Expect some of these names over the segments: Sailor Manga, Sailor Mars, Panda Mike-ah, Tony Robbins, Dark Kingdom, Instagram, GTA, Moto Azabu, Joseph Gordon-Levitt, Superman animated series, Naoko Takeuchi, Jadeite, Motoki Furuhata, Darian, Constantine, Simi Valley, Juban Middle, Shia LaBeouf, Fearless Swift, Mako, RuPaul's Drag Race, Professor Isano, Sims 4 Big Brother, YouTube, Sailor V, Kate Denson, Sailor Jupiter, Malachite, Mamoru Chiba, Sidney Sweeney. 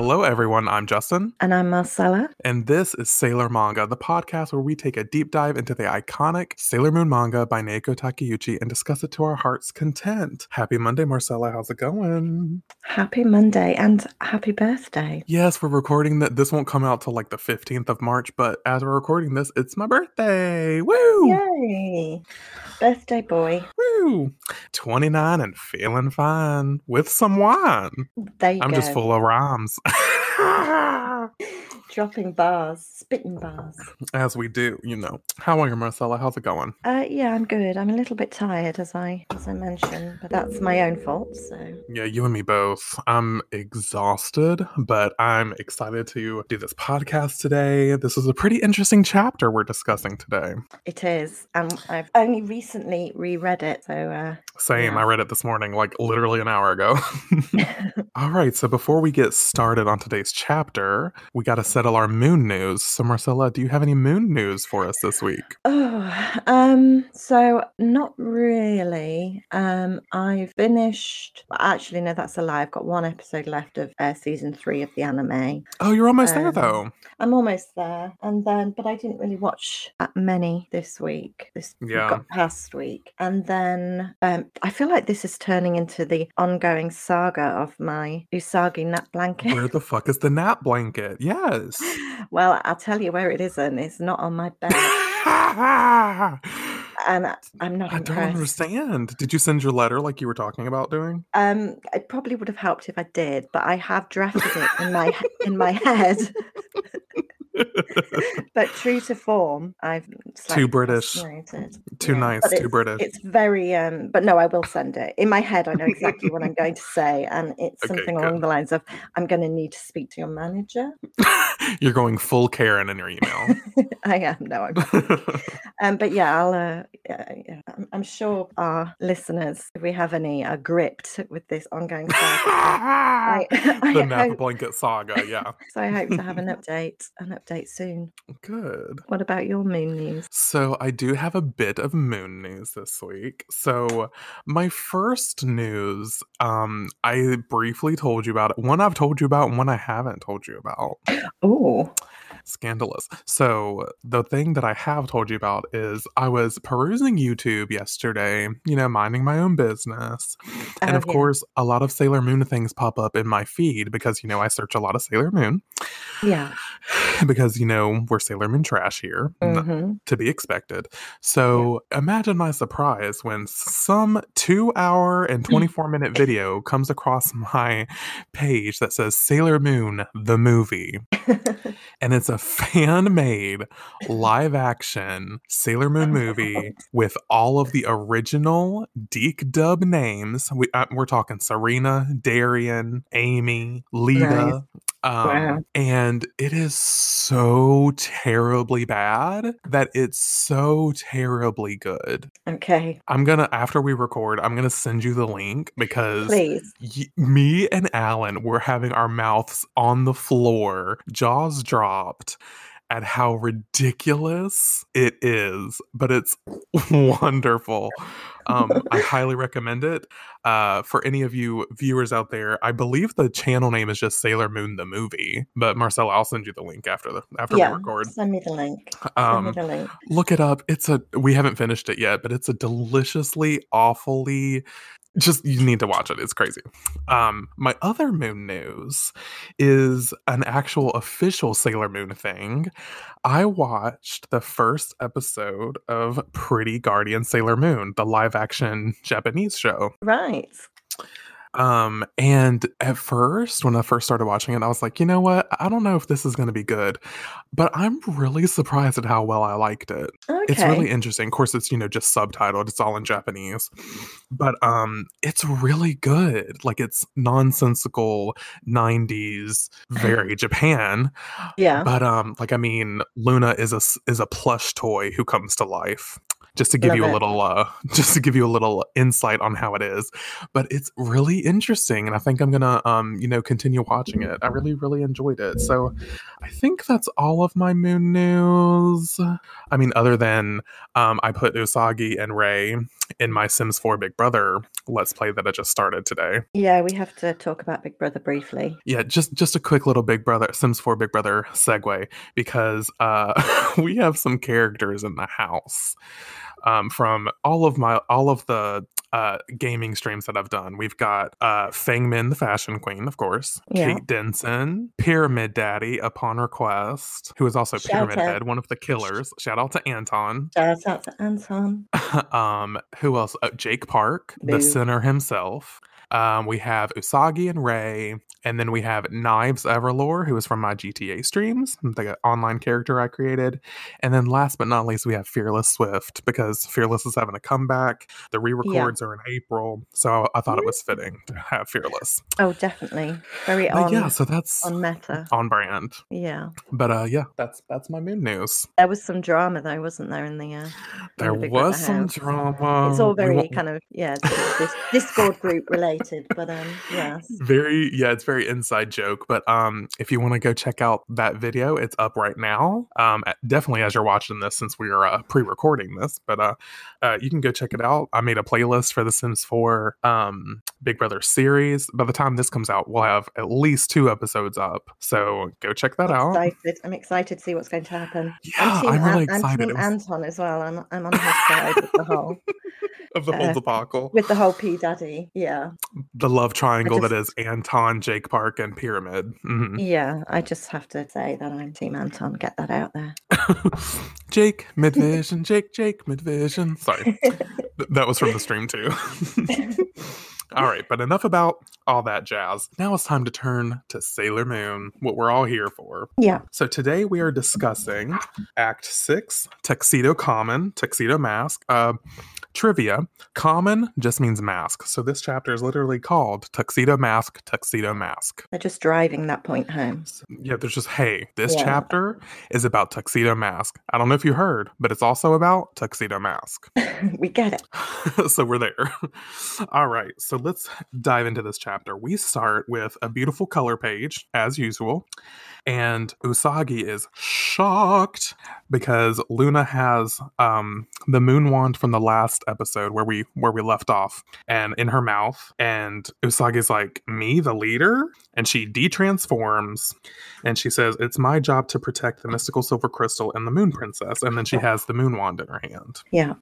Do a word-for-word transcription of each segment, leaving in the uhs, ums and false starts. Hello, everyone. I'm Justin. And I'm Marcella. And this is Sailor Manga, the podcast where we take a deep dive into the iconic Sailor Moon manga by Naoko Takeuchi and discuss it to our heart's content. Happy Monday, Marcella. How's it going? Happy Monday and happy birthday. Yes, we're recording that. This won't come out till like the fifteenth of March, but as we're recording this, it's my birthday. Woo! Yay! Birthday boy. Woo! twenty-nine and feeling fine with some wine. There you I'm go. I'm just full of rhymes. Dropping bars, spitting bars. As we do, you know. How are you, Marcella? How's it going? Uh, yeah, I'm good. I'm a little bit tired, as I as I mentioned, but that's my own fault. So yeah, you and me both. I'm exhausted, but I'm excited to do this podcast today. This is a pretty interesting chapter we're discussing today. It is, and um, I've only recently reread it. So uh, same. Yeah. I read it this morning, like literally an hour ago. All right. So before we get started on today's chapter, we got to settle our moon news. So Marcella, do you have any moon news for us this week? Oh, um, so not really. Um, I've finished. Actually, no, that's a lie. I've got one episode left of uh, season three of the anime. Oh, you're almost um, there, though. I'm almost there, and then, but I didn't really watch that many this week. This yeah. got past week, and then um, I feel like this is turning into the ongoing saga of my Usagi nap blanket. Where the fuck is the nap blanket? Yes. Well, I'll tell you where it isn't. It's not on my bed. And I, I'm not I impressed. Don't understand. Did you send your letter like you were talking about doing? Um, it probably would have helped if I did, but I have drafted it in my in my head. But true to form, I've too British, too yeah, nice, too British. It's very, um, but no, I will send it. In my head, I know exactly what I'm going to say, and it's okay, something good. Along the lines of, "I'm going to need to speak to your manager." You're going full Karen in your email. I am. No, I'm. Not. um, but yeah, I'll. Uh, yeah, yeah. I'm, I'm sure our listeners, if we have any, are gripped with this ongoing saga. I, I the nap hope... blanket saga. Yeah. So I hope to have an update. An update. Date soon. Good. What about your moon news? So I do have a bit of moon news this week. So my first news, um, I briefly told you about it. One I've told you about and one I haven't told you about. Oh. Scandalous. So the thing that I have told you about is I was perusing YouTube yesterday, you know, minding my own business. Oh, and of yeah. course, a lot of Sailor Moon things pop up in my feed because, you know, I search a lot of Sailor Moon. Yeah. Because, you know, we're Sailor Moon trash here. Mm-hmm. To be expected. So yeah. imagine my surprise when some two hour and twenty-four minute video comes across my page that says Sailor Moon, the movie. And it's a fan-made live-action Sailor Moon movie with all of the original Deke dub names. We, uh, we're talking Serena, Darian, Ami, Lita. Nice. Um, wow. And it is so terribly bad that it's so terribly good. Okay. I'm going to, after we record, I'm going to send you the link because y- me and Alan were having our mouths on the floor, jaws dropped at how ridiculous it is, but it's wonderful. Um, I highly recommend it. Uh, for any of you viewers out there, I believe the channel name is just Sailor Moon the movie. But Marcella, I'll send you the link after the after yeah, we record. Send me the link. Um, send me the link. Look it up. It's a we haven't finished it yet, but it's a deliciously, awfully. Just, you need to watch it. It's crazy. Um, my other moon news is an actual official Sailor Moon thing. I watched the first episode of Pretty Guardian Sailor Moon, the live action Japanese show. Right. Um, and at first, when I first started watching it, I was like, you know what? I don't know if this is going to be good, but I'm really surprised at how well I liked it. Okay. It's really interesting. Of course, it's, you know, just subtitled. It's all in Japanese, but, um, it's really good. Like, it's nonsensical nineties, very Japan. Yeah. But, um, like, I mean, Luna is a, is a plush toy who comes to life. just to give Love you a it. little, uh, just to give you a little insight on how it is. But it's really interesting, and I think I'm gonna, um, you know, continue watching it. I really, really enjoyed it. So I think that's all of my Moon news. I mean, other than um, I put Usagi and Rei in my Sims four Big Brother Let's Play that I just started today. Yeah, we have to talk about Big Brother briefly. Yeah, just just a quick little Big Brother Sims four Big Brother segue, because uh, we have some characters in the house. Um, from all of my all of the uh, gaming streams that I've done, we've got uh, Fangmin, the fashion queen, of course. Yeah. Kate Denson, Pyramid Daddy, upon request, who is also Shout Pyramid out. Head, one of the killers. Shout out to Anton. Shout out to Anton. um, who else? Uh, Jake Park, Boo. The sinner himself. Um, we have Usagi and Rei, and then we have Knives Everlore, who is from my G T A streams, the online character I created. And then last but not least, we have Fearless Swift, because Fearless is having a comeback. The re-records yeah. are in April, so I thought it was fitting to have Fearless. Oh, definitely. Very on, yeah, so that's on meta. On brand. Yeah. But uh, yeah, that's that's my Moon news. There was some drama, though, wasn't there, in the... Uh, in there the was some drama. It's all very we kind of, yeah, this, this Discord group related. But um, yeah, very yeah, it's very inside joke. But um, if you want to go check out that video, it's up right now. Um, definitely as you're watching this, since we are uh, pre-recording this. But uh, uh, you can go check it out. I made a playlist for the Sims four um Big Brother series. By the time this comes out, we'll have at least two episodes up. So go check that I'm out. Excited. I'm excited to see what's going to happen. Yeah, I'm really An- excited. I'm was... Anton as well. I'm I'm on his side with the whole of the whole uh, debacle with the whole P Daddy. Yeah. The love triangle just, that is Anton, Jake Park, and Pyramid. Mm-hmm. Yeah, I just have to say that I'm Team Anton. Get that out there. Jake, Midvision. Jake, Jake, Midvision. Sorry. That was from the stream too. All right, but enough about all that jazz. Now it's time to turn to Sailor Moon, what we're all here for. Yeah. So today we are discussing Act six, Tuxedo Common, Tuxedo Mask. Uh, trivia, common just means mask. So this chapter is literally called Tuxedo Mask, Tuxedo Mask. They're just driving that point home. So, yeah, there's just, hey, this yeah. chapter is about Tuxedo Mask. I don't know if you heard, but it's also about Tuxedo Mask. We get it. So we're there. All right, so let's dive into this chapter. We start with a beautiful color page, as usual, and Usagi is shocked because Luna has um, the moon wand from the last episode where we where we left off, and in her mouth, and Usagi's like, me, the leader? And she de-transforms, and she says, it's my job to protect the mystical silver crystal and the moon princess, and then she has the moon wand in her hand. Yeah.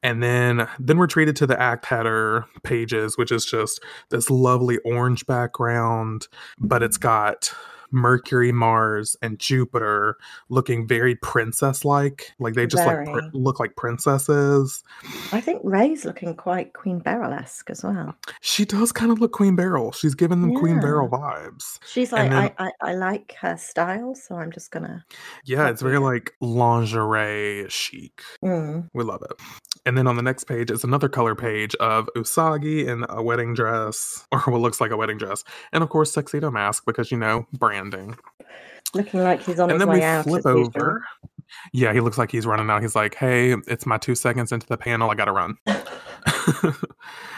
And then, then we're treated to the act header pages, which is just this lovely orange background, but it's got Mercury, Mars, and Jupiter looking very princess-like. Like they just very. like pr- look like princesses. I think Ray's looking quite Queen Beryl-esque as well. She does kind of look Queen Beryl. She's giving them yeah. Queen Beryl vibes. She's like, then, I, I, I like her style, so I'm just gonna. Yeah, it's very it. like lingerie chic. Mm. We love it. And then on the next page is another color page of Usagi in a wedding dress, or what looks like a wedding dress, and of course tuxedo mask because you know brand. Looking like he's on and his way out. And then we flip over. Yeah, he looks like he's running out. He's like, hey, it's my two seconds into the panel. I gotta run.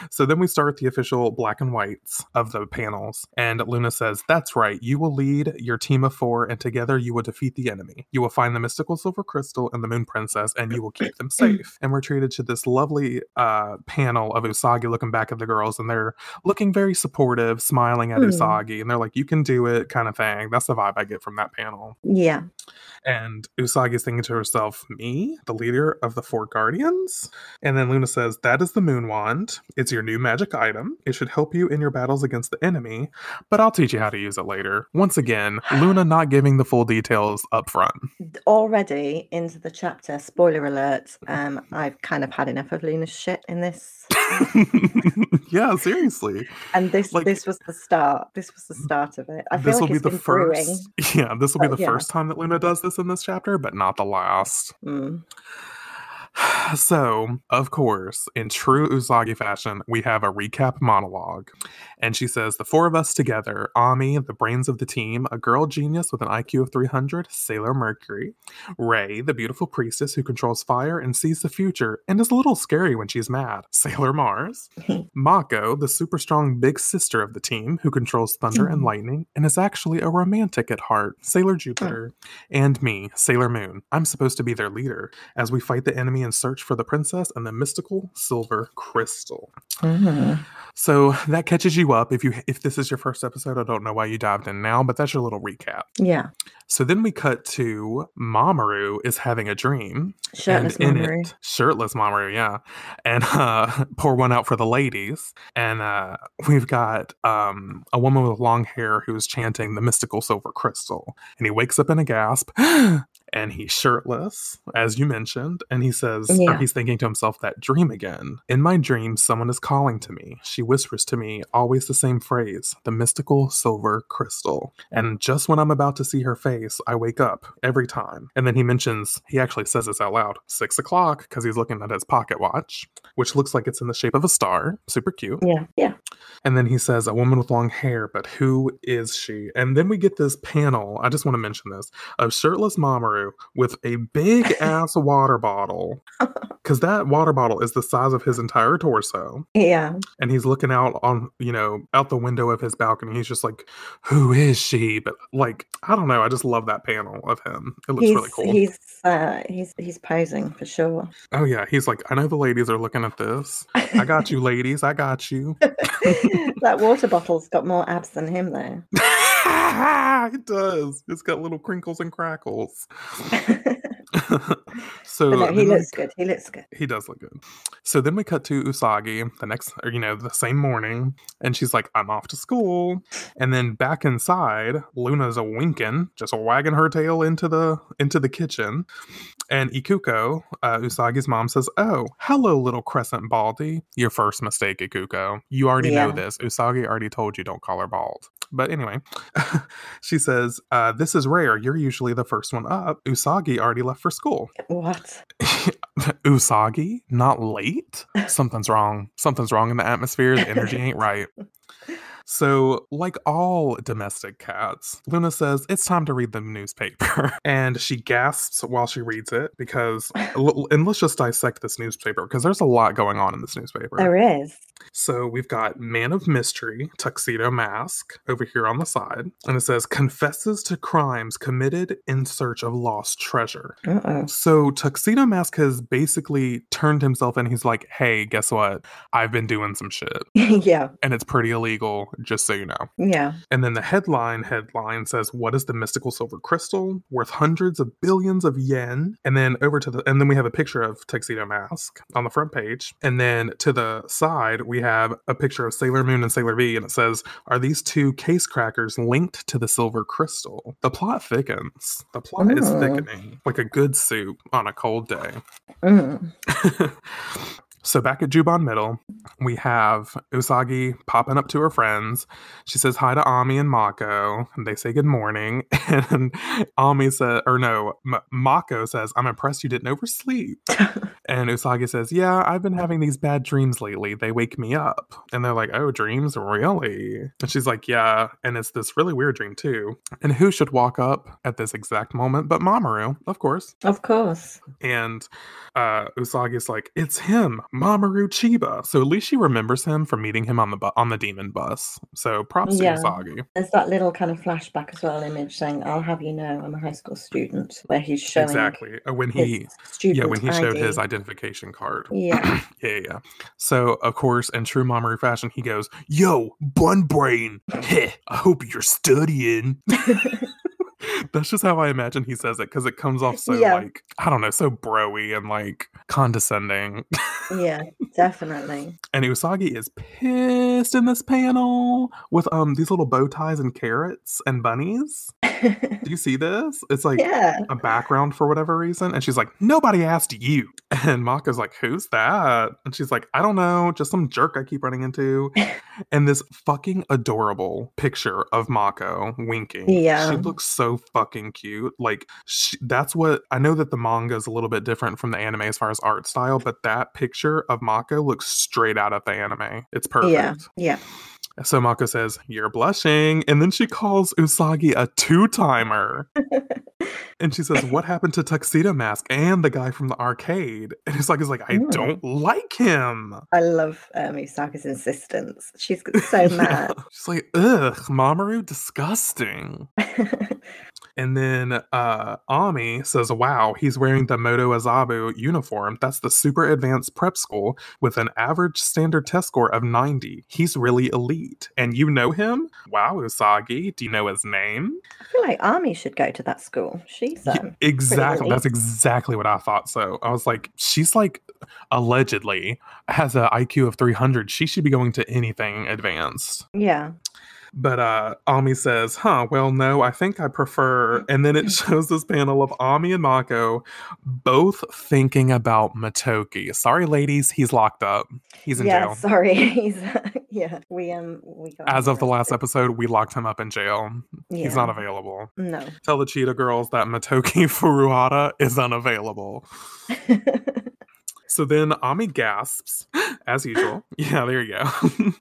So then we start the official black and whites of the panels. And Luna says, that's right. You will lead your team of four, and together you will defeat the enemy. You will find the mystical silver crystal and the moon princess, and you will keep them safe. And we're treated to this lovely uh, panel of Usagi looking back at the girls, and they're looking very supportive, smiling at mm. Usagi. And they're like, you can do it kind of thing. That's the vibe I get from that panel. Yeah. And Usagi's thinking to herself, me, the leader of the four guardians? And then Luna says, that is the moon wand. It's your new magic item. It should help you in your battles against the enemy, but I'll teach you how to use it later. Once again, Luna not giving the full details up front. Already into the chapter, spoiler alert, um, I've kind of had enough of Luna's shit in this. Yeah, seriously. And this like, this was the start. This was the start of it. I feel this like will it's be the first. Brewing. Yeah, this will oh, be the yeah. first time that Luna does this in this chapter, but not the last. Mm. So, of course, in true Usagi fashion, we have a recap monologue. And she says, the four of us together, Ami, the brains of the team, a girl genius with an I Q of three hundred, Sailor Mercury, Rei, the beautiful priestess who controls fire and sees the future and is a little scary when she's mad, Sailor Mars, Mako, the super strong big sister of the team who controls thunder and lightning and is actually a romantic at heart, Sailor Jupiter, and me, Sailor Moon. I'm supposed to be their leader as we fight the enemy and search for the princess and the mystical silver crystal. Mm-hmm. So that catches you up. If you if this is your first episode, I don't know why you dived in now, but that's your little recap. Yeah. So then we cut to Mamoru is having a dream. Shirtless and in Mamoru. It, shirtless Mamoru, yeah. And uh, pour one out for the ladies. And uh, we've got um, a woman with long hair who's chanting the mystical silver crystal. And he wakes up in a gasp. And he's shirtless, as you mentioned. And he says, yeah. or he's thinking to himself, that dream again. In my dream, someone is calling to me. She whispers to me, always the same phrase, the mystical silver crystal. And just when I'm about to see her face, I wake up every time. And then he mentions, he actually says this out loud, six o'clock, because he's looking at his pocket watch, which looks like it's in the shape of a star. Super cute. Yeah, yeah. And then he says, a woman with long hair, but who is she? And then we get this panel, I just want to mention this, of shirtless Mamoru with a big ass water bottle, because that water bottle is the size of his entire torso. Yeah. And he's looking out on, you know, out the window of his balcony. He's just like, who is she? But like, I don't know. I just love that panel of him. It looks he's, really cool. He's, uh, he's, he's posing for sure. Oh yeah. He's like, I know the ladies are looking at this. I got you ladies. I got you. That water bottle's got more abs than him though. It does. It's got little crinkles and crackles. So no, he looks we, good. He looks good. He does look good. So then we cut to Usagi the next, or, you know, the same morning, and she's like, "I'm off to school." And then back inside, Luna's a winking, just wagging her tail into the into the kitchen. And Ikuko, uh, Usagi's mom, says, "Oh, hello, little crescent baldy. Your first mistake, Ikuko. You already yeah. know this. Usagi already told you don't call her bald." But anyway, she says, uh, "This is rare. You're usually the first one up. Usagi already left for school." What? Usagi? Not late? Something's wrong. Something's wrong in the atmosphere. The energy ain't right. So, like all domestic cats, Luna says, it's time to read the newspaper. And she gasps while she reads it because, and let's just dissect this newspaper because there's a lot going on in this newspaper. There is. So we've got Man of Mystery, Tuxedo Mask, over here on the side. And it says, confesses to crimes committed in search of lost treasure. Uh-uh. So Tuxedo Mask has basically turned himself in. He's like, hey, guess what? I've been doing some shit. Yeah. And it's pretty illegal. Just so you know. Yeah. And then the headline headline says, what is the mystical silver crystal? Worth hundreds of billions of yen. And then over to the, and then we have a picture of Tuxedo Mask on the front page. And then to the side, we have a picture of Sailor Moon and Sailor V. And it says, are these two case crackers linked to the silver crystal? The plot thickens. The plot mm. is thickening. Like a good soup on a cold day. Mm. So back at Juban Middle, we have Usagi popping up to her friends. She says hi to Ami and Mako, and they say good morning. And Ami says, or no, M- Mako says, I'm impressed you didn't oversleep. And Usagi says, yeah, I've been having these bad dreams lately. They wake me up. And they're like, oh, dreams? Really? And she's like, yeah. And it's this really weird dream too. And who should walk up at this exact moment but Mamoru, of course. Of course. And uh, Usagi's like, it's him. Mamoru Chiba. So at least she remembers him from meeting him on the bu- on the demon bus. So props yeah. to Usagi. There's that little kind of flashback as well image saying, I'll have you know I'm a high school student, where he's showing exactly when he yeah when he I D. showed his identification card. Yeah. yeah, yeah. So of course, in true Mamoru fashion, he goes, yo, bun brain. Heh, I hope you're studying. That's just how I imagine he says it, because it comes off so, yeah. like, I don't know, so bro-y and, like, condescending. Yeah, definitely. And Usagi is pissed in this panel with um these little bow ties and carrots and bunnies. do you see this? It's like yeah. a background for whatever reason. And she's like, nobody asked you. And Mako's like, who's that? And she's like, I don't know, just some jerk I keep running into. And this fucking adorable picture of Mako winking. Yeah. She looks so fucking cute. Like, she, that's what, I know that the manga is a little bit different from the anime as far as art style, but that picture of Mako looks straight out of the anime. It's perfect. Yeah, yeah. So Mako says, you're blushing. And then she calls Usagi a two-timer. And she says, what happened to Tuxedo Mask and the guy from the arcade? And Usagi's like, I mm. don't like him. I love um, Usagi's insistence. She's so mad. Yeah. She's like, ugh, Mamoru, disgusting. And then uh, Ami says, wow, he's wearing the Moto Azabu uniform. That's the super advanced prep school with an average standard test score of ninety. He's really elite. And you know him? Wow, Usagi. Do you know his name? I feel like Ami should go to that school. She's um, yeah, exactly. That's exactly what I thought. So I was like, she's like allegedly has an I Q of three hundred. She should be going to anything advanced. Yeah. But uh, Ami says, huh, well, no, I think I prefer. And then it shows this panel of Ami and Mako both thinking about Motoki. Sorry, ladies, he's locked up. He's in yeah, jail. Yeah, sorry. He's, yeah, we um, we got As of the last episode, we locked him up in jail. Yeah. He's not available. No. Tell the Cheetah Girls that Motoki Furuhata is unavailable. So then Ami gasps, as usual. Yeah, there you go.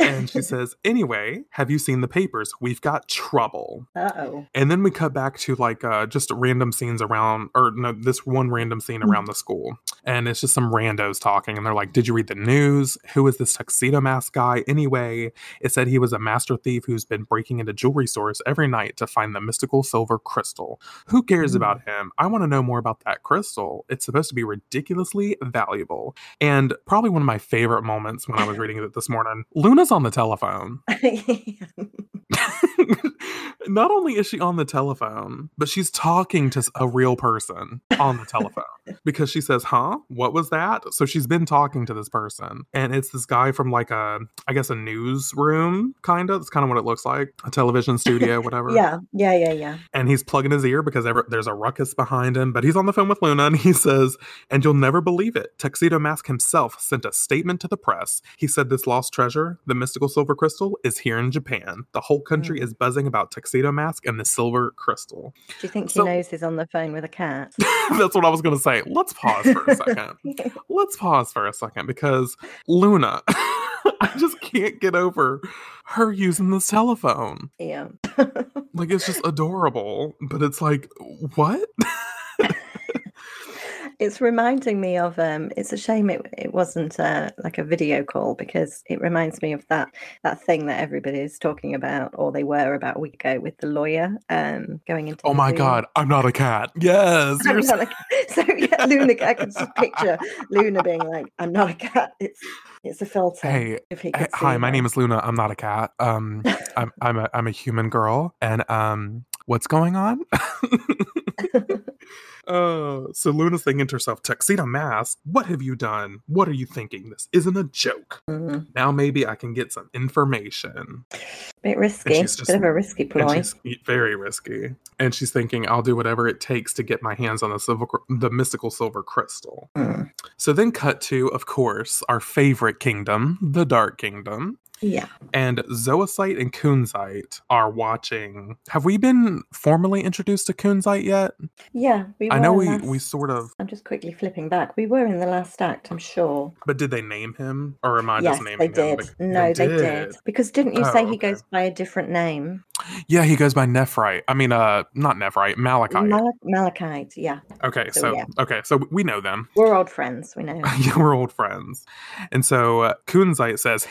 And she says, anyway, have you seen the papers? We've got trouble. Uh-oh. And then we cut back to like uh, just random scenes around, or no, this one random scene around the school. And it's just some randos talking. And they're like, did you read the news? Who is this Tuxedo Mask guy? Anyway, it said he was a master thief who's been breaking into jewelry stores every night to find the mystical silver crystal. Who cares mm. about him? I want to know more about that crystal. It's supposed to be ridiculously valuable. And probably one of my favorite moments when I was reading it this morning, Luna's on the telephone. Not only is she on the telephone, but she's talking to a real person on the telephone because she says, huh, what was that? So she's been talking to this person, and it's this guy from like a, I guess a newsroom kind of, it's kind of what it looks like, a television studio, whatever. Yeah, yeah, yeah, yeah. And he's plugging his ear because ever, there's a ruckus behind him, but he's on the phone with Luna, and he says, and you'll never believe it, Tuxedo Mask himself sent a statement to the press. He said this lost treasure, the mystical silver crystal, is here in Japan. The whole country mm. is buzzing about Tuxedo Mask and the silver crystal. Do you think so, he knows he's on the phone with a cat? That's what I was going to say. Let's pause for a second. Let's pause for a second because Luna, I just can't get over her using this telephone. Yeah. Like, it's just adorable, but it's like, what? It's reminding me of, um, it's a shame it, it wasn't uh, like a video call, because it reminds me of that that thing that everybody is talking about, or they were about a week ago, with the lawyer um, going into Oh my zoo. God, I'm not a cat. Yes. I'm not a cat. So yeah, Luna, I can just picture Luna being like, I'm not a cat. It's it's a filter. Hey, if he hey hi, that. My name is Luna. I'm not a cat. Um, I'm, I'm, a, I'm a human girl. And um, what's going on? Oh, uh, so Luna's thinking to herself, Tuxedo Mask, what have you done? What are you thinking? This isn't a joke. Mm-hmm. Now maybe I can get some information. Bit risky. Just, bit of a risky ploy. Very risky. And she's thinking, I'll do whatever it takes to get my hands on the silver, the mystical silver crystal. Mm. So then cut to, of course, our favorite kingdom, the Dark Kingdom. Yeah. And Zoisite and Kunzite are watching. Have we been formally introduced to Kunzite yet? Yeah. We were I know we, last... we sort of. I'm just quickly flipping back. We were in the last act, I'm sure. But did they name him? Or am I yes, just naming they him? Did. Be- no, they, they did. did. Because didn't you oh, say he okay. goes by a different name? Yeah, he goes by Nephrite. I mean, uh, not Nephrite, Malachite. Mal- Malachite, yeah. Okay, so, so yeah. okay, so we know them. We're old friends, we know. Yeah, we're old friends. And so uh, Kunzite says,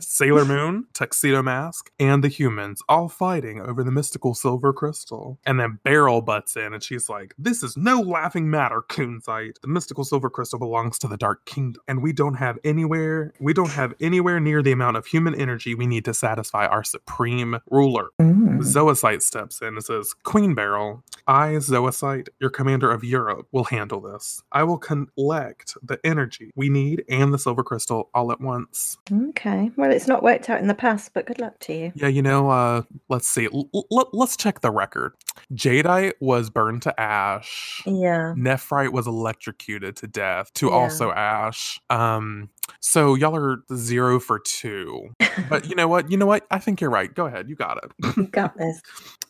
Sailor Moon, Tuxedo Mask, and the humans all fighting over the mystical silver crystal. And then Beryl butts in, and she's like, this is no laughing matter, Kunzite. The mystical silver crystal belongs to the Dark Kingdom, and we don't have anywhere, we don't have anywhere near the amount of human energy we need to satisfy our supreme ruler. Mm. Zoisite steps in and says, Queen Beryl, I, Zoisite, your commander of Europe, will handle this. I will collect the energy we need and the silver crystal all at once. Okay. Okay. Well, it's not worked out in the past, but good luck to you. Yeah, you know, uh, let's see. L- l- let's check the record. Jadeite was burned to ash. Yeah. Nephrite was electrocuted to death, to yeah. also ash. Um, so y'all are zero for two. But you know what? You know what? I think you're right. Go ahead. You got it. You got this.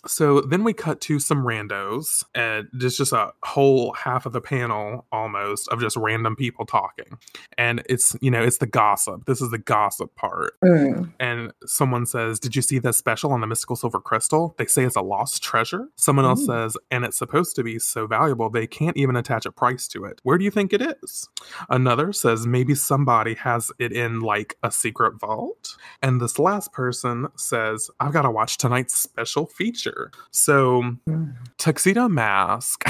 So then we cut to some randos, and there's just a whole half of the panel almost of just random people talking. And it's, you know, it's the gossip. This is the gossip part. Mm. And someone says, did you see this special on the mystical silver crystal? They say it's a lost treasure. Someone mm. else says, and it's supposed to be so valuable they can't even attach a price to it. Where do you think it is? Another says, maybe somebody has it in like a secret vault. And this last person says, I've got to watch tonight's special feature. So, Tuxedo Mask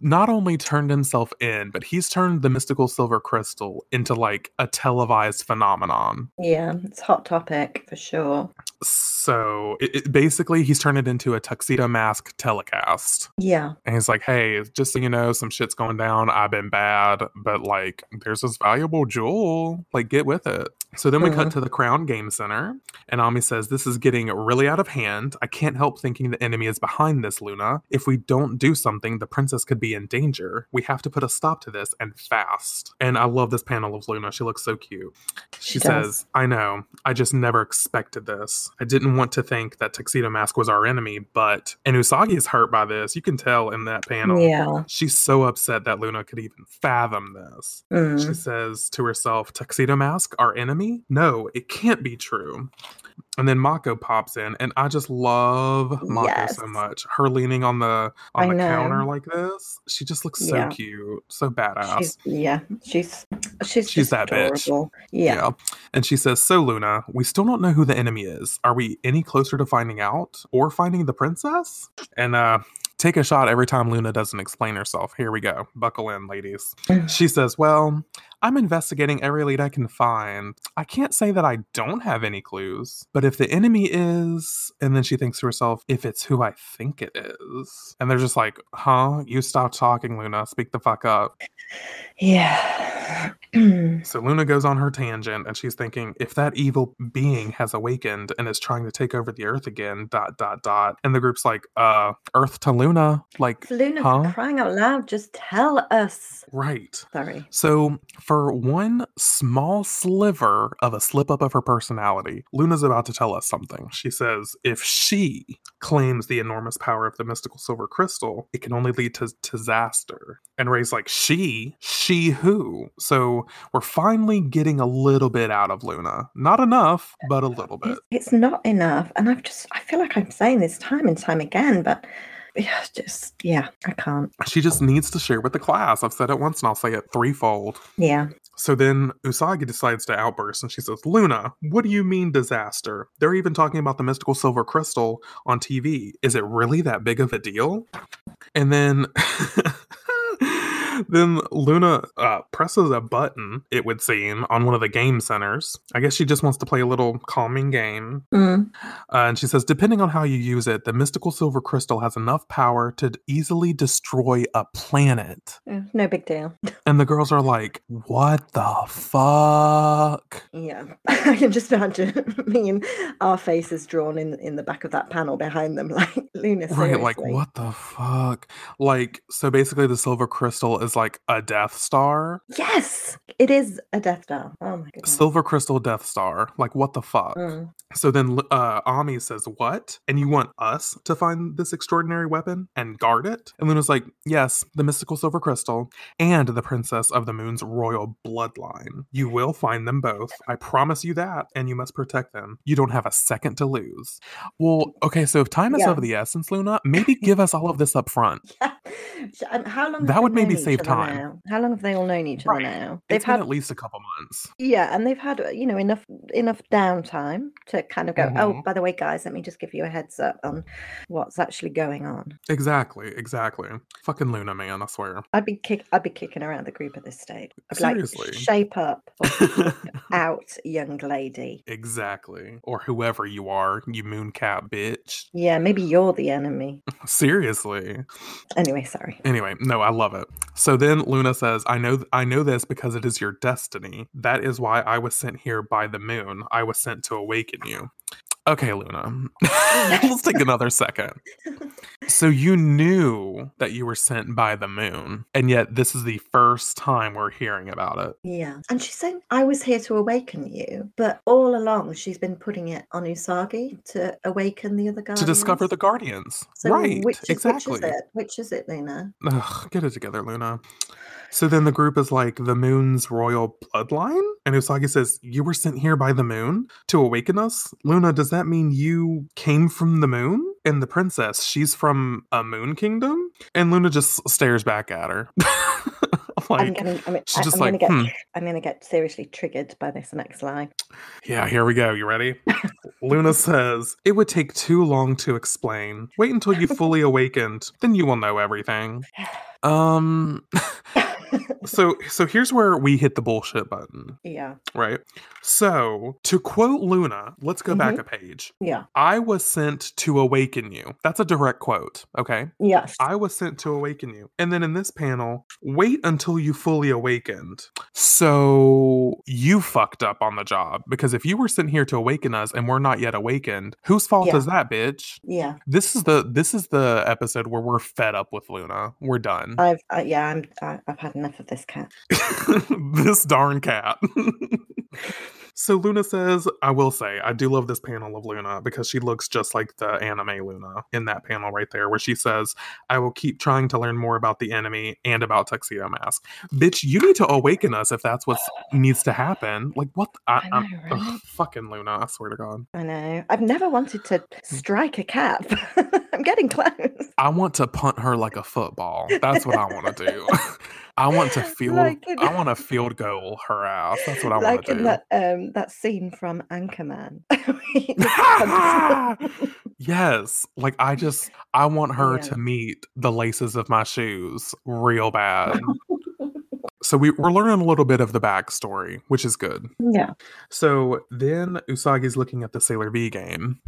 not only turned himself in, but he's turned the mystical silver crystal into like a televised phenomenon. Yeah, it's a hot topic for sure. So it, it, basically he's turned it into a Tuxedo Mask telecast. Yeah. And he's like, hey, just so you know, some shit's going down. I've been bad, but like there's this valuable jewel. Like get with it. So then we mm-hmm. cut to the Crown Game Center, and Ami says, this is getting really out of hand. I can't help thinking the enemy is behind this, Luna. If we don't do something, the princess could be in danger. We have to put a stop to this, and fast. And I love this panel of Luna. She looks so cute. She, she says, does. I know. I just never expected this. I didn't want to think that Tuxedo Mask was our enemy, but... And Usagi is hurt by this. You can tell in that panel. Yeah. She's so upset that Luna could even fathom this. Mm. She says to herself, Tuxedo Mask, our enemy? No, it can't be true. And then Mako pops in, and I just love Mako yes. so much. Her leaning on the on I the know. counter like this, she just looks so yeah. cute, so badass. She's, yeah, she's she's she's that adorable. bitch. Yeah. yeah. And she says, "So Luna, we still don't know who the enemy is. Are we any closer to finding out or finding the princess?" And uh. Take a shot every time Luna doesn't explain herself. Here we go. Buckle in, ladies. She says, well, I'm investigating every lead I can find. I can't say that I don't have any clues, but if the enemy is... And then she thinks to herself, if it's who I think it is. And they're just like, huh? You stop talking, Luna. Speak the fuck up. Yeah. So Luna goes on her tangent, and she's thinking, if that evil being has awakened and is trying to take over the Earth again, dot, dot, dot. And the group's like, uh, Earth to Luna? Like, Luna, huh? For crying out loud, just tell us. Right. Sorry. So for one small sliver of a slip-up of her personality, Luna's about to tell us something. She says, if she claims the enormous power of the mystical silver crystal, it can only lead to, to disaster. And Ray's like, she? She who? So we're finally getting a little bit out of Luna. Not enough, but a little bit. It's not enough. And I've just, I feel like I'm saying this time and time again, but yeah, just, yeah, I can't. She just needs to share with the class. I've said it once and I'll say it threefold. Yeah. So then Usagi decides to outburst, and she says, Luna, what do you mean disaster? They're even talking about the mystical silver crystal on T V. Is it really that big of a deal? And then... Then Luna uh, presses a button, it would seem, on one of the game centers. I guess she just wants to play a little calming game. Mm. Uh, and she says, depending on how you use it, the mystical silver crystal has enough power to easily destroy a planet. Mm, no big deal. And the girls are like, what the fuck? Yeah. I can just imagine, I mean, our faces drawn in, in the back of that panel behind them, like, Luna, seriously. Right, like, what the fuck? Like, so basically the silver crystal is is like a Death Star. Yes, it is a Death Star. Oh my goodness. Silver crystal Death Star. Like, what the fuck? Mm. So then uh, Ami says, what? And you want us to find this extraordinary weapon and guard it? And Luna's like, yes, the mystical silver crystal and the princess of the moon's royal bloodline. You will find them both. I promise you that. And you must protect them. You don't have a second to lose. Well, okay, so if time is yeah. of the essence, Luna, maybe give us all of this up front. Yeah. How long that would maybe save time. Now. How long have they all known each other right. now? They've it's been had at least a couple months. Yeah, and they've had, you know, enough enough downtime to kind of go, mm-hmm. oh, by the way, guys, let me just give you a heads up on what's actually going on. Exactly, exactly. Fucking Luna, man, I swear. I'd be kick I'd be kicking around the group at this stage. I'd Seriously. Like, shape up or out, young lady. Exactly. Or whoever you are, you mooncat bitch. Yeah, maybe you're the enemy. Seriously. Anyway, Sorry. Anyway, no, I love it. So then Luna says, I know th- I know this because it is your destiny. That is why I was sent here by the moon. I was sent to awaken you. Okay, Luna. Let's take another second. So you knew that you were sent by the moon, and yet this is the first time we're hearing about it. Yeah. And she's saying, I was here to awaken you, but all along she's been putting it on Usagi to awaken the other guardians. To discover the guardians. So right, which is, exactly. Which is it? Which is it, Luna? Ugh, get it together, Luna. So then the group is like, the moon's royal bloodline? And Usagi says, you were sent here by the moon to awaken us? Luna, does that mean you came from the moon? And the princess, she's from a moon kingdom? And Luna just stares back at her. Like, I'm gonna, I'm, she's just I'm like, gonna get, hmm. I'm going to get seriously triggered by this next line. Yeah, here we go. You ready? Luna says, it would take too long to explain. Wait until you fully awakened. Then you will know everything. Um... So so here's where we hit the bullshit button. Yeah. Right? So, to quote Luna, let's go mm-hmm. back a page. Yeah. I was sent to awaken you. That's a direct quote, okay? Yes. I was sent to awaken you. And then in this panel, wait until you fully awakened. So, you fucked up on the job. Because if you were sent here to awaken us and we're not yet awakened, whose fault yeah. is that, bitch? Yeah. This is the this is the episode where we're fed up with Luna. We're done. I've uh, Yeah, I'm, I, I've had enough of this cat. This darn cat. So Luna says, I will say, I do love this panel of Luna because she looks just like the anime Luna in that panel right there where she says, I will keep trying to learn more about the enemy and about Tuxedo Mask. Bitch, you need to awaken us if that's what needs to happen. Like, what? The, I, I know, I'm, right? Ugh, fucking Luna, I swear to God. I know. I've never wanted to strike a cat. I'm getting close. I want to punt her like a football. That's what I want to do. I want to field. Like in, I want to field goal her ass. That's what I like want to do. That, um, that scene from Anchorman. Yes, like I just I want her yeah. to meet the laces of my shoes real bad. So we, we're learning a little bit of the backstory, which is good. Yeah. So then Usagi's looking at the Sailor V game,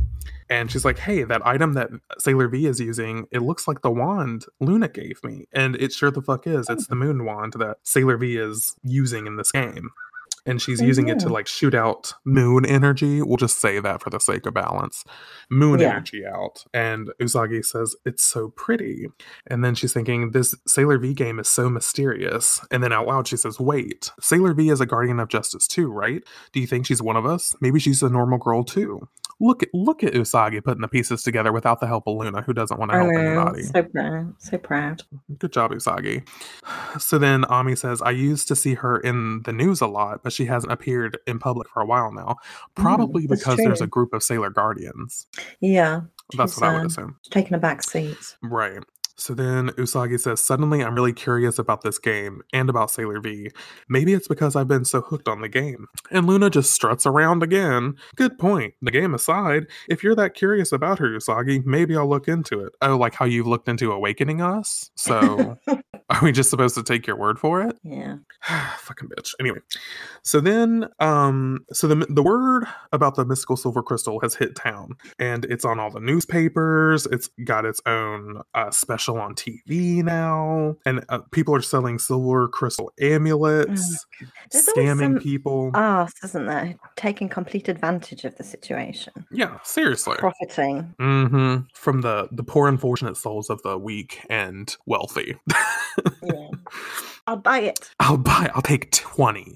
and she's like, hey, that item that Sailor V is using, it looks like the wand Luna gave me. And it sure the fuck is. It's the moon wand that Sailor V is using in this game. And she's mm-hmm. using it to, like, shoot out moon energy. We'll just say that for the sake of balance. Moon yeah. energy out. And Usagi says, it's so pretty. And then she's thinking, this Sailor V game is so mysterious. And then out loud she says, wait, Sailor V is a guardian of justice too, right? Do you think she's one of us? Maybe she's a normal girl too. Look at look at Usagi putting the pieces together without the help of Luna, who doesn't want to help anybody. So proud. So proud. Good job, Usagi. So then Ami says, I used to see her in the news a lot, but she hasn't appeared in public for a while now. Probably mm, because true. there's a group of Sailor Guardians. Yeah. That's what uh, I would assume. Taking a back seat. Right. So then Usagi says, suddenly I'm really curious about this game and about Sailor V. Maybe it's because I've been so hooked on the game. And Luna just struts around again. Good point. The game aside, if you're that curious about her, Usagi, maybe I'll look into it. Oh, like how you've looked into awakening us? So are we just supposed to take your word for it? Yeah. Fucking bitch. Anyway. So then, um, so the, the word about the mystical silver crystal has hit town. And it's on all the newspapers. It's got its own uh, special on T V now, and uh, people are selling silver crystal amulets, There's scamming some people. Arse, isn't there? Taking complete advantage of the situation. Yeah, seriously. Profiting. Mm-hmm. From the, the poor unfortunate souls of the weak and wealthy. Yeah. I'll buy it. I'll buy it. I'll take twenty.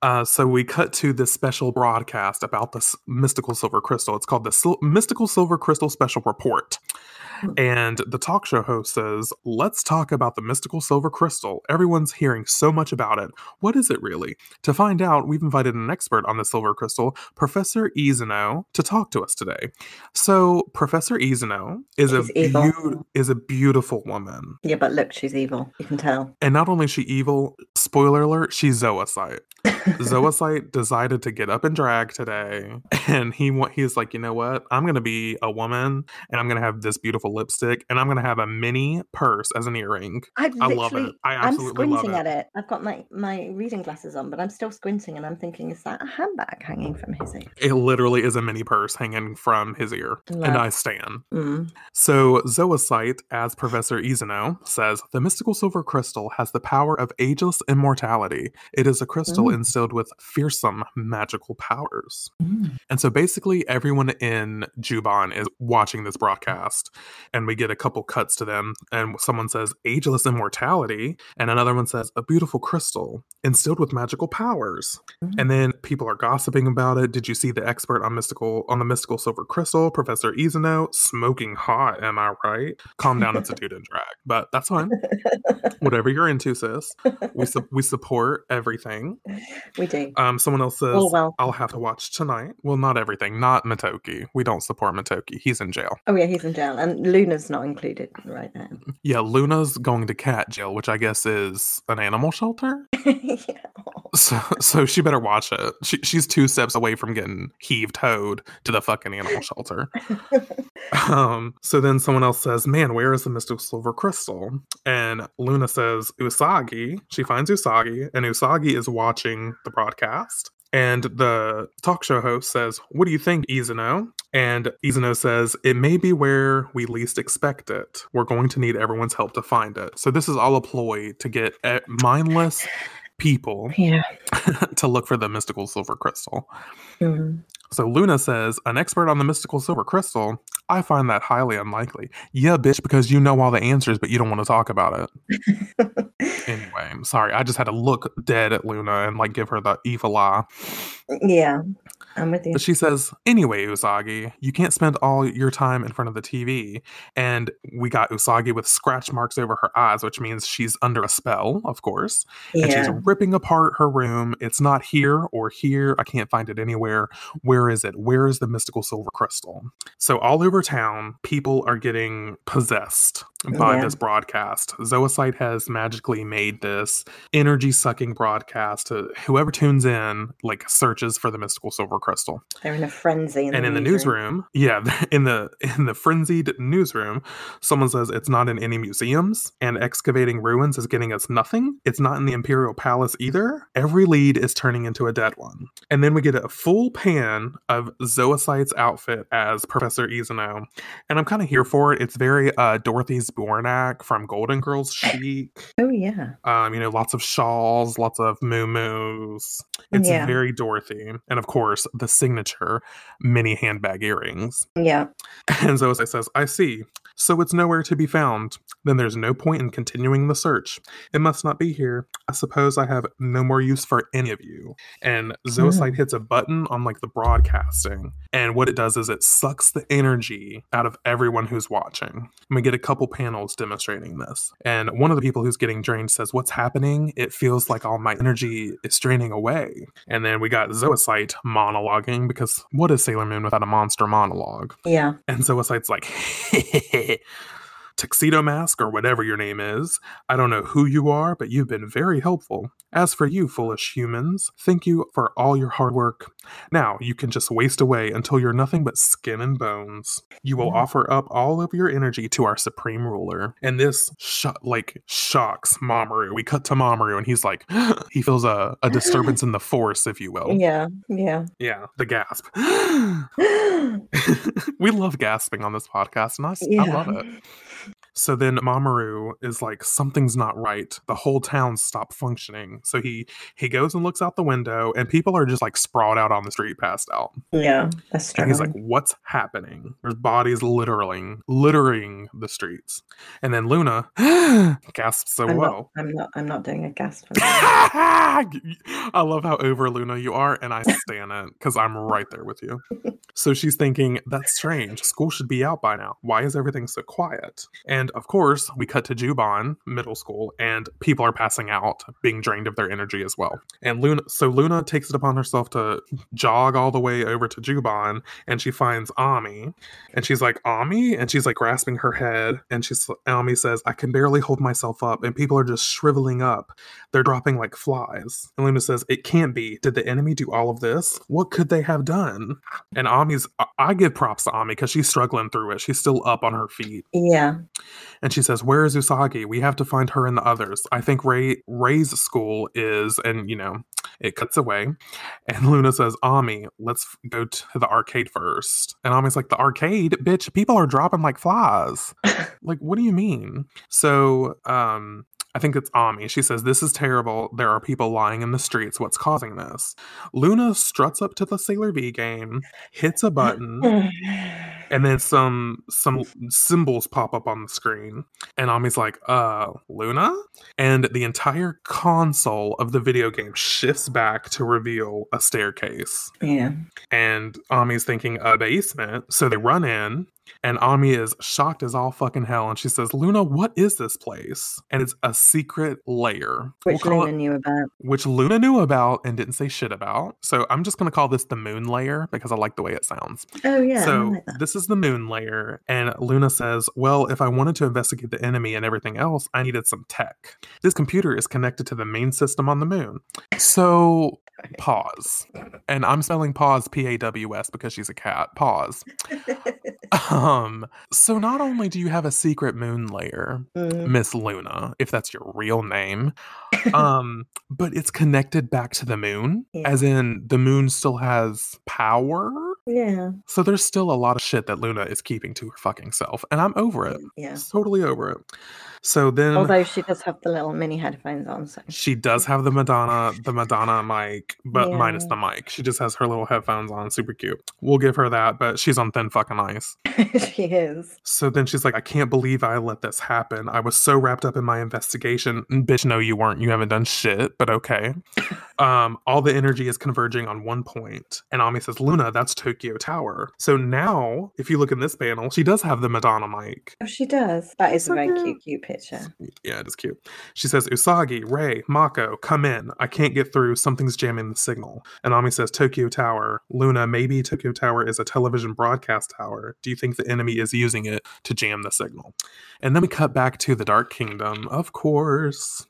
uh, so we cut to this special broadcast about this mystical silver crystal. It's called the Sil- Mystical Silver Crystal Special Report. And the talk show host says, let's talk about the mystical silver crystal. Everyone's hearing so much about it. What is it really? To find out, we've invited an expert on the silver crystal, Professor Isano, to talk to us today. So Professor Isano is a, be- is a beautiful woman. Yeah, but look, she's evil. You can tell. And not only is she evil, spoiler alert, she's Zoisite. Zoisite decided to get up and drag today. And he wa- he's like, you know what? I'm going to be a woman and I'm going to have this beautiful purple lipstick, and I'm going to have a mini purse as an earring. I, I love it. I absolutely I'm squinting love it. at it. I've got my, my reading glasses on, but I'm still squinting, and I'm thinking, is that a handbag hanging from his ear? It literally is a mini purse hanging from his ear, love. and I stan. Mm. So Zoisite, as Professor Isano says, the mystical silver crystal has the power of ageless immortality. It is a crystal mm. instilled with fearsome magical powers. Mm. And so basically everyone in Juban is watching this broadcast, and we get a couple cuts to them, and someone says ageless immortality, and another one says a beautiful crystal instilled with magical powers. Mm-hmm. And then people are gossiping about it. Did you see the expert on mystical on the mystical silver crystal, Professor Isano? Smoking hot, am I right? Calm down, it's a dude in drag, but that's fine. Whatever you're into, sis. We su- we support everything. We do. Um, someone else says, oh, well. I'll have to watch tonight. Well, not everything. Not Motoki. We don't support Motoki. He's in jail. Oh yeah, he's in jail, and Luna's not included right now. Yeah, Luna's going to cat jail, which I guess is an animal shelter. Yeah. So, so she better watch it. She, she's two steps away from getting heaved hoed to the fucking animal shelter. um. So then someone else says, man, where is the mystical silver crystal? And Luna says, Usagi. She finds Usagi, and Usagi is watching the broadcast. And the talk show host says, what do you think, Isano? And Isano says, it may be where we least expect it. We're going to need everyone's help to find it. So this is all a ploy to get at mindless people yeah. to look for the mystical silver crystal. Mm-hmm. So Luna says, an expert on the mystical silver crystal? I find that highly unlikely. Yeah, bitch, because you know all the answers, but you don't want to talk about it. Anyway, I'm sorry. I just had to look dead at Luna and like give her the evil eye. Yeah, I'm with you. But she says, anyway, Usagi, you can't spend all your time in front of the T V. And we got Usagi with scratch marks over her eyes, which means she's under a spell, of course. Yeah. And she's ripping apart her room. It's not here or here. I can't find it anywhere. Where is it? Where is the mystical silver crystal? So all over town, people are getting possessed by yeah. this broadcast. Zoisite has magically made this energy-sucking broadcast to whoever tunes in, like, searches for the mystical silver crystal. They're in a frenzy. In and the in the newsroom, yeah, in the in the frenzied newsroom, someone says it's not in any museums, and excavating ruins is getting us nothing. It's not in the Imperial Palace either. Every lead is turning into a dead one. And then we get a full pan of Zoisite's outfit as Professor Isano, and I'm kind of here for it. It's very uh, Dorothy's Bornak from Golden Girls chic. Oh yeah. Um, you know, lots of shawls, lots of muumuus. It's yeah. very Dorothy. And of course, the signature mini handbag earrings. Yeah. And Zoisite says, I see. So it's nowhere to be found. Then there's no point in continuing the search. It must not be here. I suppose I have no more use for any of you. And Zoisite mm. hits a button on like the broadcasting. And what it does is it sucks the energy out of everyone who's watching. And we get a couple panels demonstrating this. And one of the people who's getting drained says, what's happening? It feels like all my energy is draining away. And then we got Zoisite monologuing, because what is Sailor Moon without a monster monologue? Yeah. And Zoisite's like, Tuxedo Mask, or whatever your name is. I don't know who you are, but you've been very helpful. As for you, foolish humans, thank you for all your hard work. Now, you can just waste away until you're nothing but skin and bones. You will mm-hmm. offer up all of your energy to our supreme ruler. And this, sh- like, shocks Mamoru. We cut to Mamoru, and he's like, he feels a, a disturbance in the force, if you will. Yeah, yeah. Yeah, the gasp. We love gasping on this podcast, and I, yeah. I love it. So then Mamoru is like, something's not right. The whole town stopped functioning. So he he goes and looks out the window, and people are just like sprawled out on the street, passed out. Yeah, that's true. And he's like, what's happening? There's bodies littering, littering the streets. And then Luna gasps so I'm well. Not, I'm not I'm not doing a gasp. I love how over Luna you are, and I stan it because I'm right there with you. So she's thinking, that's strange. School should be out by now. Why is everything so quiet? And And of course, we cut to Juban Middle School, and people are passing out, being drained of their energy as well. And Luna, so Luna takes it upon herself to jog all the way over to Juban, and she finds Ami, and she's like, Ami? And she's like grasping her head, and she's, Ami says, I can barely hold myself up, and people are just shriveling up. They're dropping like flies. And Luna says, it can't be. Did the enemy do all of this? What could they have done? And Ami's, I give props to Ami, because she's struggling through it. She's still up on her feet. Yeah. And she says, where is Usagi? We have to find her and the others. I think Rei, Rei's school is, and you know, it cuts away. And Luna says, Ami, let's f- go to the arcade first. And Ami's like, the arcade? Bitch, people are dropping like flies. Like, what do you mean? So, um... I think it's Ami. She says, this is terrible. There are people lying in the streets. What's causing this? Luna struts up to the Sailor V game, hits a button, and then some some symbols pop up on the screen. And Ami's like, uh, Luna? And the entire console of the video game shifts back to reveal a staircase. Yeah. And Ami's thinking, a basement. So they run in. And Ami is shocked as all fucking hell. And she says, Luna, what is this place? And it's a secret lair. Which we'll Luna it, knew about. Which Luna knew about and didn't say shit about. So I'm just going to call this the moon lair because I like the way it sounds. Oh, yeah. So like this is the moon lair. And Luna says, well, if I wanted to investigate the enemy and everything else, I needed some tech. This computer is connected to the main system on the moon. So... pause. And I'm spelling pause P A W S because she's a cat. Pause. um so not only do you have a secret moon lair, Miss mm. Luna, if that's your real name, um but it's connected back to the moon. Yeah. As in the moon still has power. Yeah. So there's still a lot of shit that Luna is keeping to her fucking self, and I'm over it. Yeah. Totally over it. So then, although she does have the little mini headphones on, so she does have the Madonna, the Madonna mic, but yeah. Minus the mic. She just has her little headphones on. Super cute. We'll give her that, but she's on thin fucking ice. She is. So then she's like, I can't believe I let this happen. I was so wrapped up in my investigation. Bitch, no, you weren't. You haven't done shit, but okay. Um, all the energy is converging on one point. And Ami says, Luna, that's Tokyo Tower. So now, if you look in this panel, she does have the Madonna mic. Oh, she does. That is a very cute, cute picture. Yeah, it is cute. She says, Usagi, Rei, Mako, come in. I can't get through. Something's jamming the signal. And Ami says, Tokyo Tower. Luna, maybe Tokyo Tower is a television broadcast tower. Do you think the enemy is using it to jam the signal? And then we cut back to the Dark Kingdom, of course.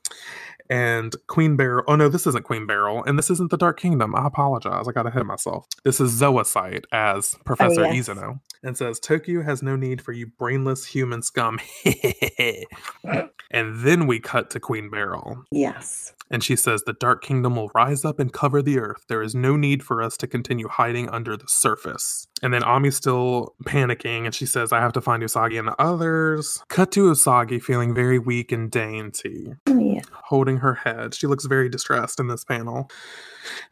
And Queen Beryl, oh no, this isn't Queen Beryl, and this isn't the Dark Kingdom. I apologize, I got ahead of myself. This is Zoisite as Professor oh, yes. Isano, and says, Tokyo has no need for you brainless human scum. And then we cut to Queen Beryl. Yes. And she says, the Dark Kingdom will rise up and cover the earth. There is no need for us to continue hiding under the surface. And then Ami's still panicking, and she says, I have to find Usagi and the others. Cut to Usagi feeling very weak and dainty. Yeah. Holding her head. She looks very distressed in this panel.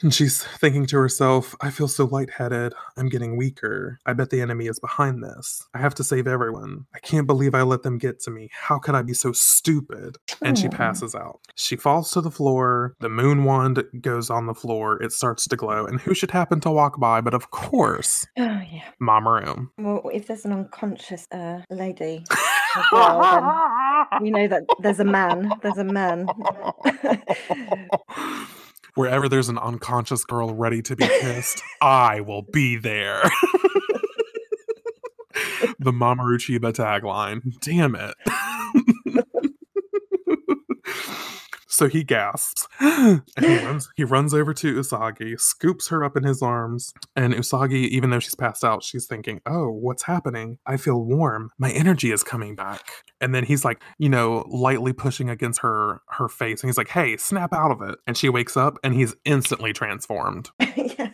And she's thinking to herself, I feel so lightheaded. I'm getting weaker. I bet the enemy is behind this. I have to save everyone. I can't believe I let them get to me. How could I be so stupid? And she passes out. She falls to the floor. The moon wand goes on the floor. It starts to glow. And who should happen to walk by? But of course, oh, yeah. Mamoru. Well, if there's an unconscious uh, lady... Well, you know that there's a man. There's a man. Wherever there's an unconscious girl ready to be kissed, I will be there. The Mamoru Chiba tagline. Damn it. So he gasps, and he runs, he runs over to Usagi, scoops her up in his arms, and Usagi, even though she's passed out, she's thinking, oh, what's happening? I feel warm. My energy is coming back. And then he's like, you know, lightly pushing against her her face, and he's like, hey, snap out of it. And she wakes up, and he's instantly transformed. Yeah.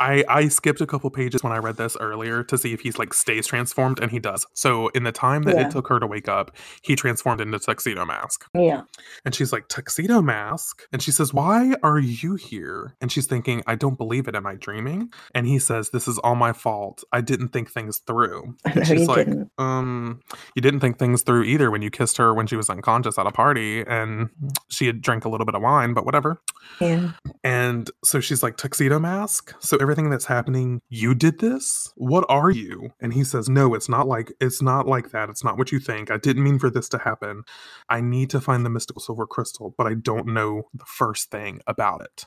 I, I skipped a couple pages when I read this earlier to see if he's like stays transformed, and he does. So in the time that yeah. it took her to wake up, he transformed into Tuxedo Mask. Yeah. And she's like, Tuxedo Mask? And she says, why are you here? And she's thinking, I don't believe it. Am I dreaming? And he says, this is all my fault. I didn't think things through. And she's like, didn't. um, you didn't think things through either when you kissed her when she was unconscious at a party, and she had drank a little bit of wine, but whatever. Yeah. And so she's like, Tuxedo Mask? So everything that's happening, you did this? What are you? And he says, no, it's not like, it's not like that. It's not what you think. I didn't mean for this to happen. I need to find the mystical silver crystal, but I don't know the first thing about it.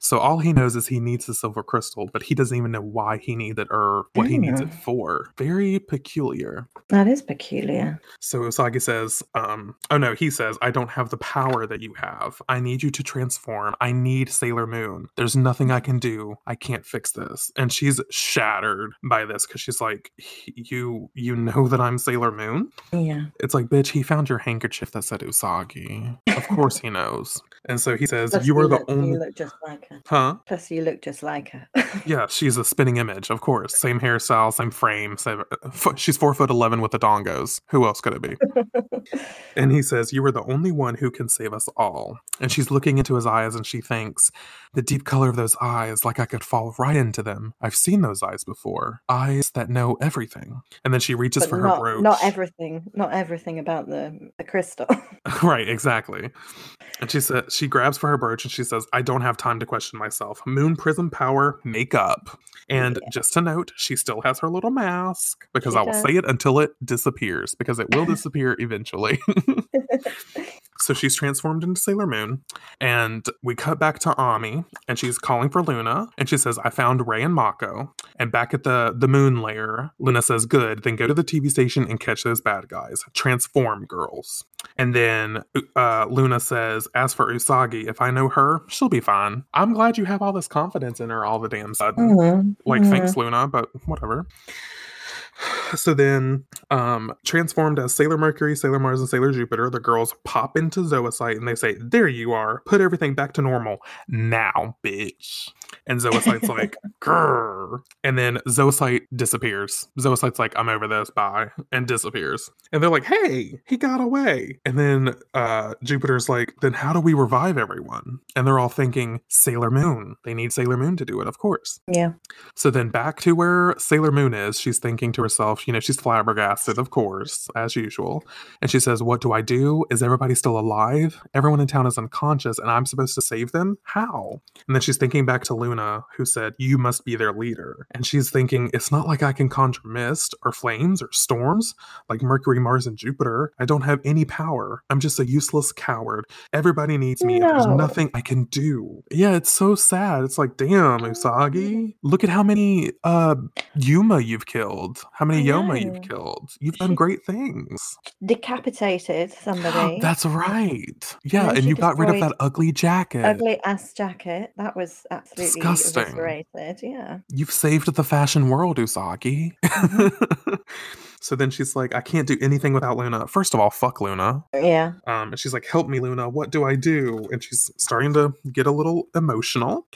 So all he knows is he needs the silver crystal, but he doesn't even know why he needs it or what he needs it for. Very peculiar. That is peculiar. So Usagi says, um, oh no, he says, I don't have the power that you have. I need you to transform. I need Sailor Moon. There's nothing I can do. I can't fix this. And she's shattered by this because she's like, you you know that I'm Sailor Moon? Yeah. It's like, bitch, he found your handkerchief that said Usagi. Of course he knows. And so he says, plus you are you the look, only... You look just like her. Huh? Plus you look just like her. Yeah, she's a spinning image, of course. Same hairstyle, same frame. Same... She's four foot eleven with the dongos. Who else could it be? And he says, you are the only one who can save us all. And she's looking into his eyes and she thinks, the deep color of those eyes, like I could fall right into them. I've seen those eyes before. Eyes that know everything. And then she reaches but for not, her brooch. Not everything. Not everything about the, the crystal. Right, exactly. And she says, she grabs for her brooch and she says, I don't have time to question myself. Moon Prism Power Makeup. And yeah. Just to note, she still has her little mask because she I will does. say it until it disappears, because it will disappear eventually. So she's transformed into Sailor Moon, and we cut back to Ami, and she's calling for Luna, and she says, I found Rei and Mako. And back at the, the moon lair, Luna says, good, then go to the T V station and catch those bad guys. Transform, girls. And then uh, Luna says, as for Usagi, if I know her, she'll be fine. I'm glad you have all this confidence in her all the damn sudden. Mm-hmm. Like, mm-hmm. Thanks, Luna, but whatever. So then, um, transformed as Sailor Mercury, Sailor Mars, and Sailor Jupiter, the girls pop into Zoisite and they say, there you are, put everything back to normal. Now, bitch. And Zoisite's like, grrr. And then Zoisite disappears. Zoisite's like, I'm over this, bye. And disappears. And they're like, hey, he got away. And then uh, Jupiter's like, then how do we revive everyone? And they're all thinking, Sailor Moon. They need Sailor Moon to do it, of course. Yeah. So then back to where Sailor Moon is, she's thinking to herself, Herself. You know, she's flabbergasted, of course, as usual. And she says, what do I do? Is everybody still alive? Everyone in town is unconscious and I'm supposed to save them? How? And then she's thinking back to Luna, who said, you must be their leader. And she's thinking, it's not like I can conjure mist or flames or storms like Mercury, Mars, and Jupiter. I don't have any power. I'm just a useless coward. Everybody needs me. No. And there's nothing I can do. Yeah, it's so sad. It's like, damn, Usagi, look at how many uh, Yuma you've killed. How many Yoma you've killed. You've done great things. Decapitated somebody. That's right. Yeah, and, and you got rid of that ugly jacket. Ugly ass jacket. That was absolutely disgusting. Yeah. You've saved the fashion world, Usagi. Mm-hmm. So then she's like, I can't do anything without Luna. First of all, fuck Luna. Yeah. Um, and she's like, help me, Luna. What do I do? And she's starting to get a little emotional.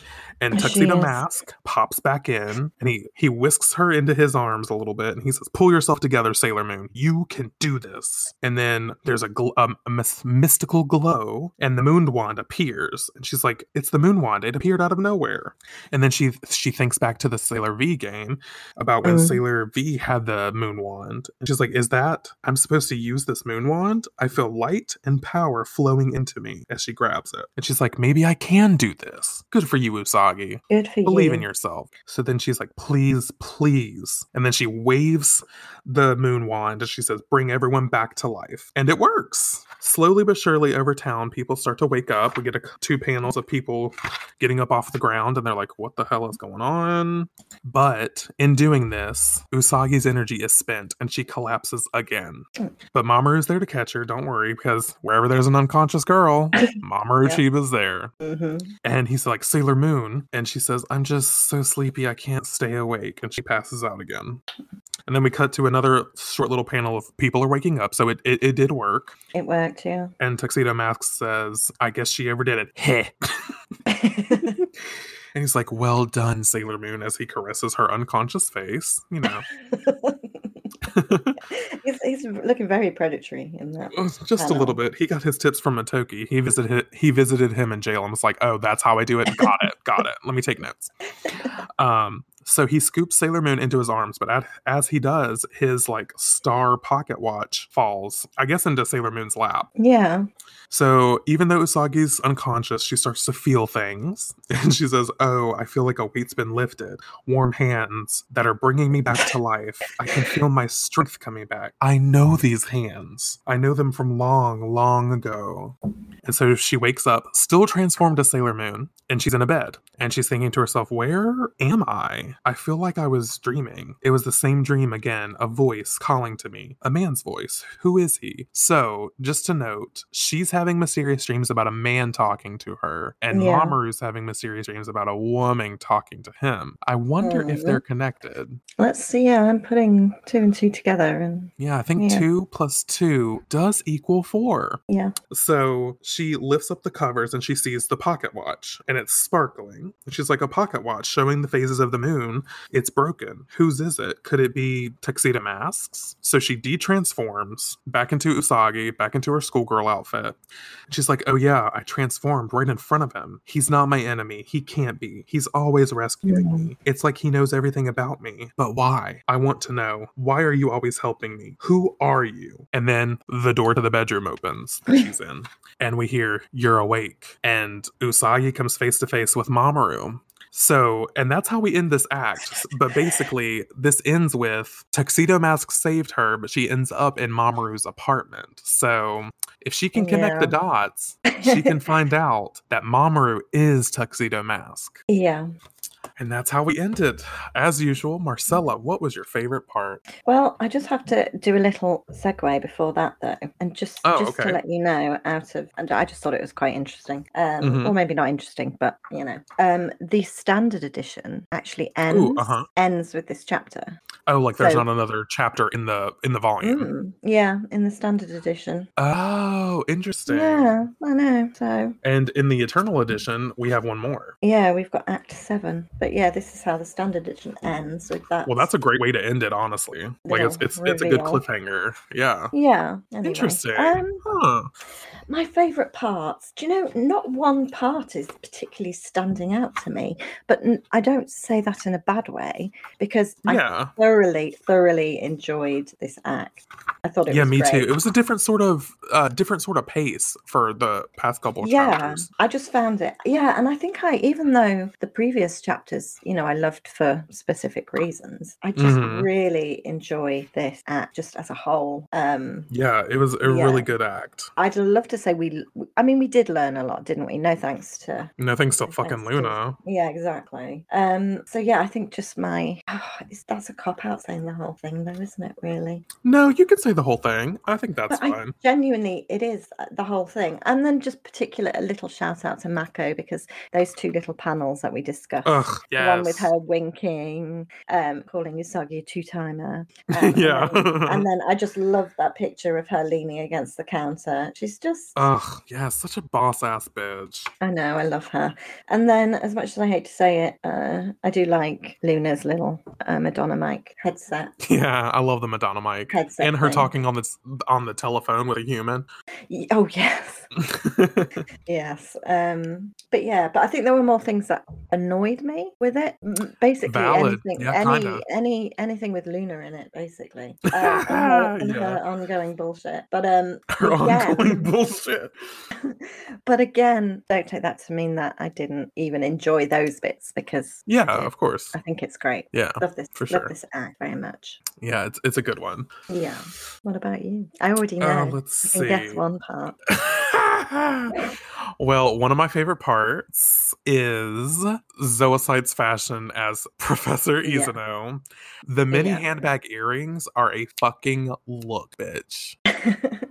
And Tuxedo Mask pops back in. And he, he whisks her into his arms a little bit. And he says, pull yourself together, Sailor Moon. You can do this. And then there's a, gl- um, a mis- mystical glow. And the moon wand appears. And she's like, it's the moon wand. It appeared out of nowhere. And then she, she thinks back to the Sailor V game about when mm. Sailor V had the moon wand. And she's like, is that, I'm supposed to use this moon wand? I feel light and power flowing into me as she grabs it. And she's like, maybe I can do this. Good for you, Usagi. Good for you. Believe in yourself. So then she's like, please, please. And then she waves the moon wand and she says, bring everyone back to life. And it works. Slowly but surely over town, people start to wake up. We get a, two panels of people getting up off the ground and they're like, what the hell is going on? But in doing this, Usagi's energy is spent. And she collapses again. Mm. But Mamoru's there to catch her, don't worry, because wherever there's an unconscious girl, Mamoru yep. Chiba's there. Mm-hmm. And he's like, Sailor Moon. And she says, I'm just so sleepy, I can't stay awake. And she passes out again. And then we cut to another short little panel of people are waking up. So it, it, it did work. It worked, yeah. And Tuxedo Mask says, I guess she overdid it. Heh. And he's like, well done, Sailor Moon, as he caresses her unconscious face. You know. he's, he's looking very predatory in that. Just panel. A little bit. He got his tips from Motoki. He visited he visited him in jail and was like, oh, that's how I do it. Got it. Got it. Let me take notes. Um, So he scoops Sailor Moon into his arms, but as he does, his, like, star pocket watch falls, I guess, into Sailor Moon's lap. Yeah. So even though Usagi's unconscious, she starts to feel things, and she says, oh, I feel like a weight's been lifted. Warm hands that are bringing me back to life. I can feel my strength coming back. I know these hands. I know them from long, long ago. And so she wakes up, still transformed to Sailor Moon, and she's in a bed. And she's thinking to herself, where am I? I feel like I was dreaming. It was the same dream again, a voice calling to me. A man's voice. Who is he? So, just to note, she's having mysterious dreams about a man talking to her, and yeah. Mamoru's having mysterious dreams about a woman talking to him. I wonder mm. if they're connected. Let's see. Yeah, I'm putting two and two together. And yeah, I think yeah. two plus two does equal four. Yeah. So, she lifts up the covers and she sees the pocket watch, and it's sparkling. She's like, a pocket watch showing the phases of the moon. It's broken. Whose is it? Could it be Tuxedo Mask's? So she de-transforms back into Usagi, back into her schoolgirl outfit. She's like, oh yeah, I transformed right in front of him. He's not my enemy. He can't be. He's always rescuing mm-hmm. me. It's like he knows everything about me. But why? I want to know. Why are you always helping me? Who are you? And then the door to the bedroom opens that she's in. And we hear, you're awake. And Usagi comes face to face with Mamoru. So, and that's how we end this act. But basically, this ends with Tuxedo Mask saved her, but she ends up in Mamoru's apartment. So, if she can connect yeah. the dots, she can find out that Mamoru is Tuxedo Mask. Yeah. And that's how we ended. As usual, Marcella, what was your favorite part? Well, I just have to do a little segue before that, though. And just, oh, just okay. to let you know, out of... And I just thought it was quite interesting. Um, mm-hmm. Or maybe not interesting, but, you know. Um, the standard edition actually ends Ooh, uh-huh. ends with this chapter. Oh, like there's so, not another chapter in the in the volume. Mm, yeah, in the standard edition. Oh, interesting. Yeah, I know. So. And in the Eternal edition, we have one more. Yeah, we've got Act seven. But yeah, this is how the standard edition ends with that. Well, that's a great way to end it, honestly. Like it's it's reveal. It's a good cliffhanger. Yeah. Yeah. Anyway. Interesting. Um, huh. My favourite parts. Do you know? Not one part is particularly standing out to me, but n- I don't say that in a bad way because yeah. I thoroughly, thoroughly enjoyed this act. I thought it yeah, was yeah, me great. too. It was a different sort of uh, different sort of pace for the past couple of yeah, chapters. Yeah, I just found it. Yeah, and I think I, even though the previous chapter. You know, I loved for specific reasons. I just mm-hmm. really enjoy this act just as a whole. Um, yeah, it was a yeah. really good act. I'd love to say we, I mean, we did learn a lot, didn't we? No thanks to... No thanks to no fucking thanks Luna. To, yeah, exactly. Um, so yeah, I think just my... Oh, it's, that's a cop-out saying the whole thing though, isn't it, really? No, you can say the whole thing. I think that's but fine. I, genuinely, it is the whole thing. And then just particular a little shout out to Mako because those two little panels that we discussed... Ugh. Yes. One with her winking, um, calling Usagi a two-timer. Um, yeah. And then, and then I just love that picture of her leaning against the counter. She's just... Ugh, yeah, such a boss-ass bitch. I know, I love her. And then, as much as I hate to say it, uh, I do like Luna's little uh, Madonna mic headset. Yeah, I love the Madonna mic. Headset and her thing. Talking on the, on the telephone with a human. Oh, yes. yes. Um, but yeah, but I think there were more things that annoyed me with it, basically. Valid. Anything, yeah, any kinda. any anything with Luna in it, basically. Uh, and her, and yeah. her ongoing bullshit, but um, her again, ongoing bullshit. But again, don't take that to mean that I didn't even enjoy those bits because yeah, of course, I think it's great. Yeah, love this for sure. Love this act very much. Yeah, it's it's a good one. Yeah. What about you? I already know. Uh, let's I can see. Guess one part. Well, one of my favorite parts is Zoisite's fashion as Professor Isano. Yeah. The mini yeah. handbag earrings are a fucking look, bitch.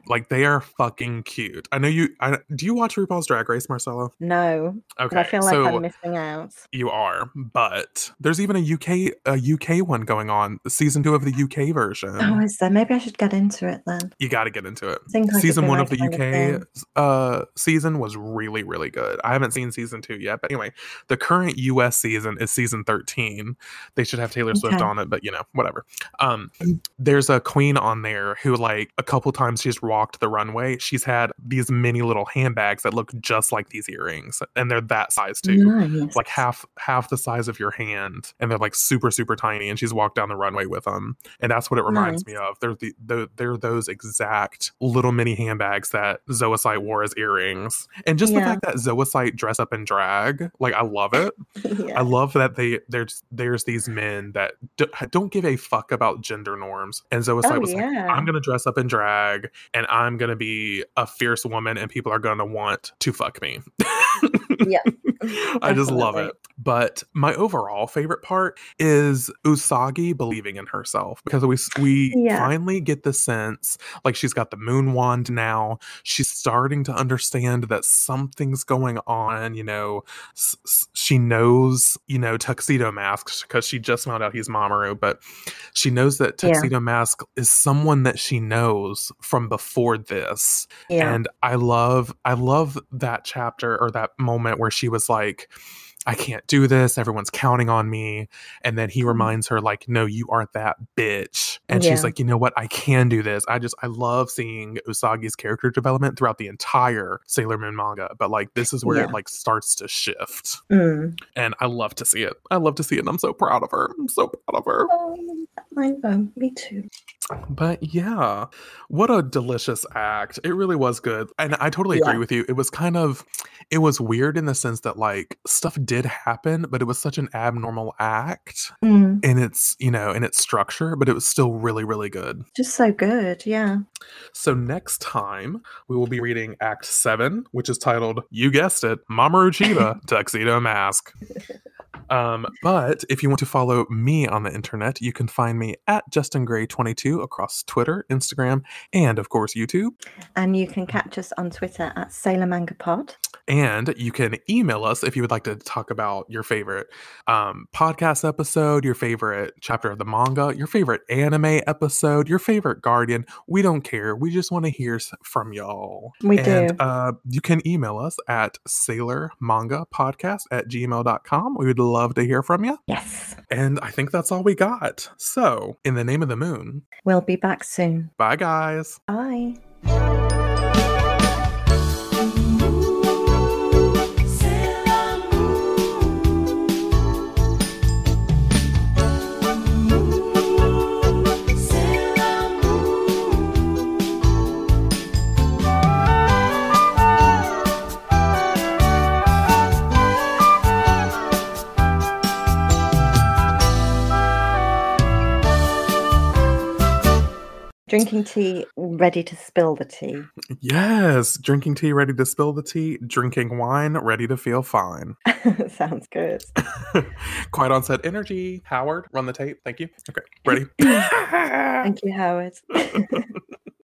Like, they are fucking cute. I know you... I, do you watch RuPaul's Drag Race, Marcella? No. Okay. I feel like so I'm missing out. You are. But there's even a U K a U K one going on. Season two of the U K version. Oh, is there? Maybe I should get into it then. You gotta get into it. Like season one of the U K of uh, season was really, really good. I haven't seen season two yet. But anyway, the current U S season is season thirteen. They should have Taylor okay. Swift on it, but you know, whatever. Um, there's a queen on there who, like, a couple times she's walked the runway, she's had these mini little handbags that look just like these earrings, and they're that size too. Nice. Like half half the size of your hand, and they're like super super tiny, and she's walked down the runway with them, and that's what it reminds nice. me of. They're the, the they're those exact little mini handbags that Zoisite wore as earrings. And just yeah. the fact that Zoisite dress up in drag, like I love it. yeah. I love that they there's there's these men that d- don't give a fuck about gender norms, and Zoisite oh, was yeah. like, I'm gonna dress up in drag and I'm gonna be a fierce woman and people are gonna want to fuck me. yeah I just Absolutely. love it. But my overall favorite part is Usagi believing in herself, because we we yeah. finally get the sense, like, she's got the moon wand now. She's starting to understand that something's going on. You know, s- s- she knows, you know, Tuxedo Mask, because she just found out he's Mamoru, but she knows that Tuxedo yeah. Mask is someone that she knows from before this. Yeah. And I love, I love that chapter, or that moment where she was like, I can't do this, everyone's counting on me, and then he reminds her, like, no, you aren't that bitch. And yeah. she's like, you know what, I can do this. I just I love seeing Usagi's character development throughout the entire Sailor Moon manga, but like this is where yeah. it like starts to shift. mm. And I love to see it. I love to see it and I'm so proud of her. I'm so proud of her. Oh, I know. Me too. But yeah, what a delicious act. It really was good. And I totally agree yeah. with you. It was kind of, it was weird in the sense that like stuff did happen, but it was such an abnormal act mm. in its, you know, in its structure, but it was still really, really good. Just so good. Yeah. So next time we will be reading Act seven, which is titled, you guessed it, Mamoru Chiba, Tuxedo Mask. Um, but if you want to follow me on the internet, you can find me at Justin Gray twenty-two across Twitter, Instagram, and of course YouTube. And you can catch us on Twitter at Sailor Manga Pod. And you can email us if you would like to talk about your favorite um, podcast episode, your favorite chapter of the manga, your favorite anime episode, your favorite Guardian. We don't care. We just want to hear from y'all. We and, do. Uh, you can email us at sailor manga podcast at gmail dot com. We would love to hear from you. Yes. And I think that's all we got. So, in the name of the moon, we'll be back soon. Bye, guys. Bye. Drinking tea, ready to spill the tea. Yes. Drinking tea, ready to spill the tea. Drinking wine, ready to feel fine. Sounds good. Quite on set energy. Howard, run the tape. Thank you. Okay. Ready? Thank you, Howard.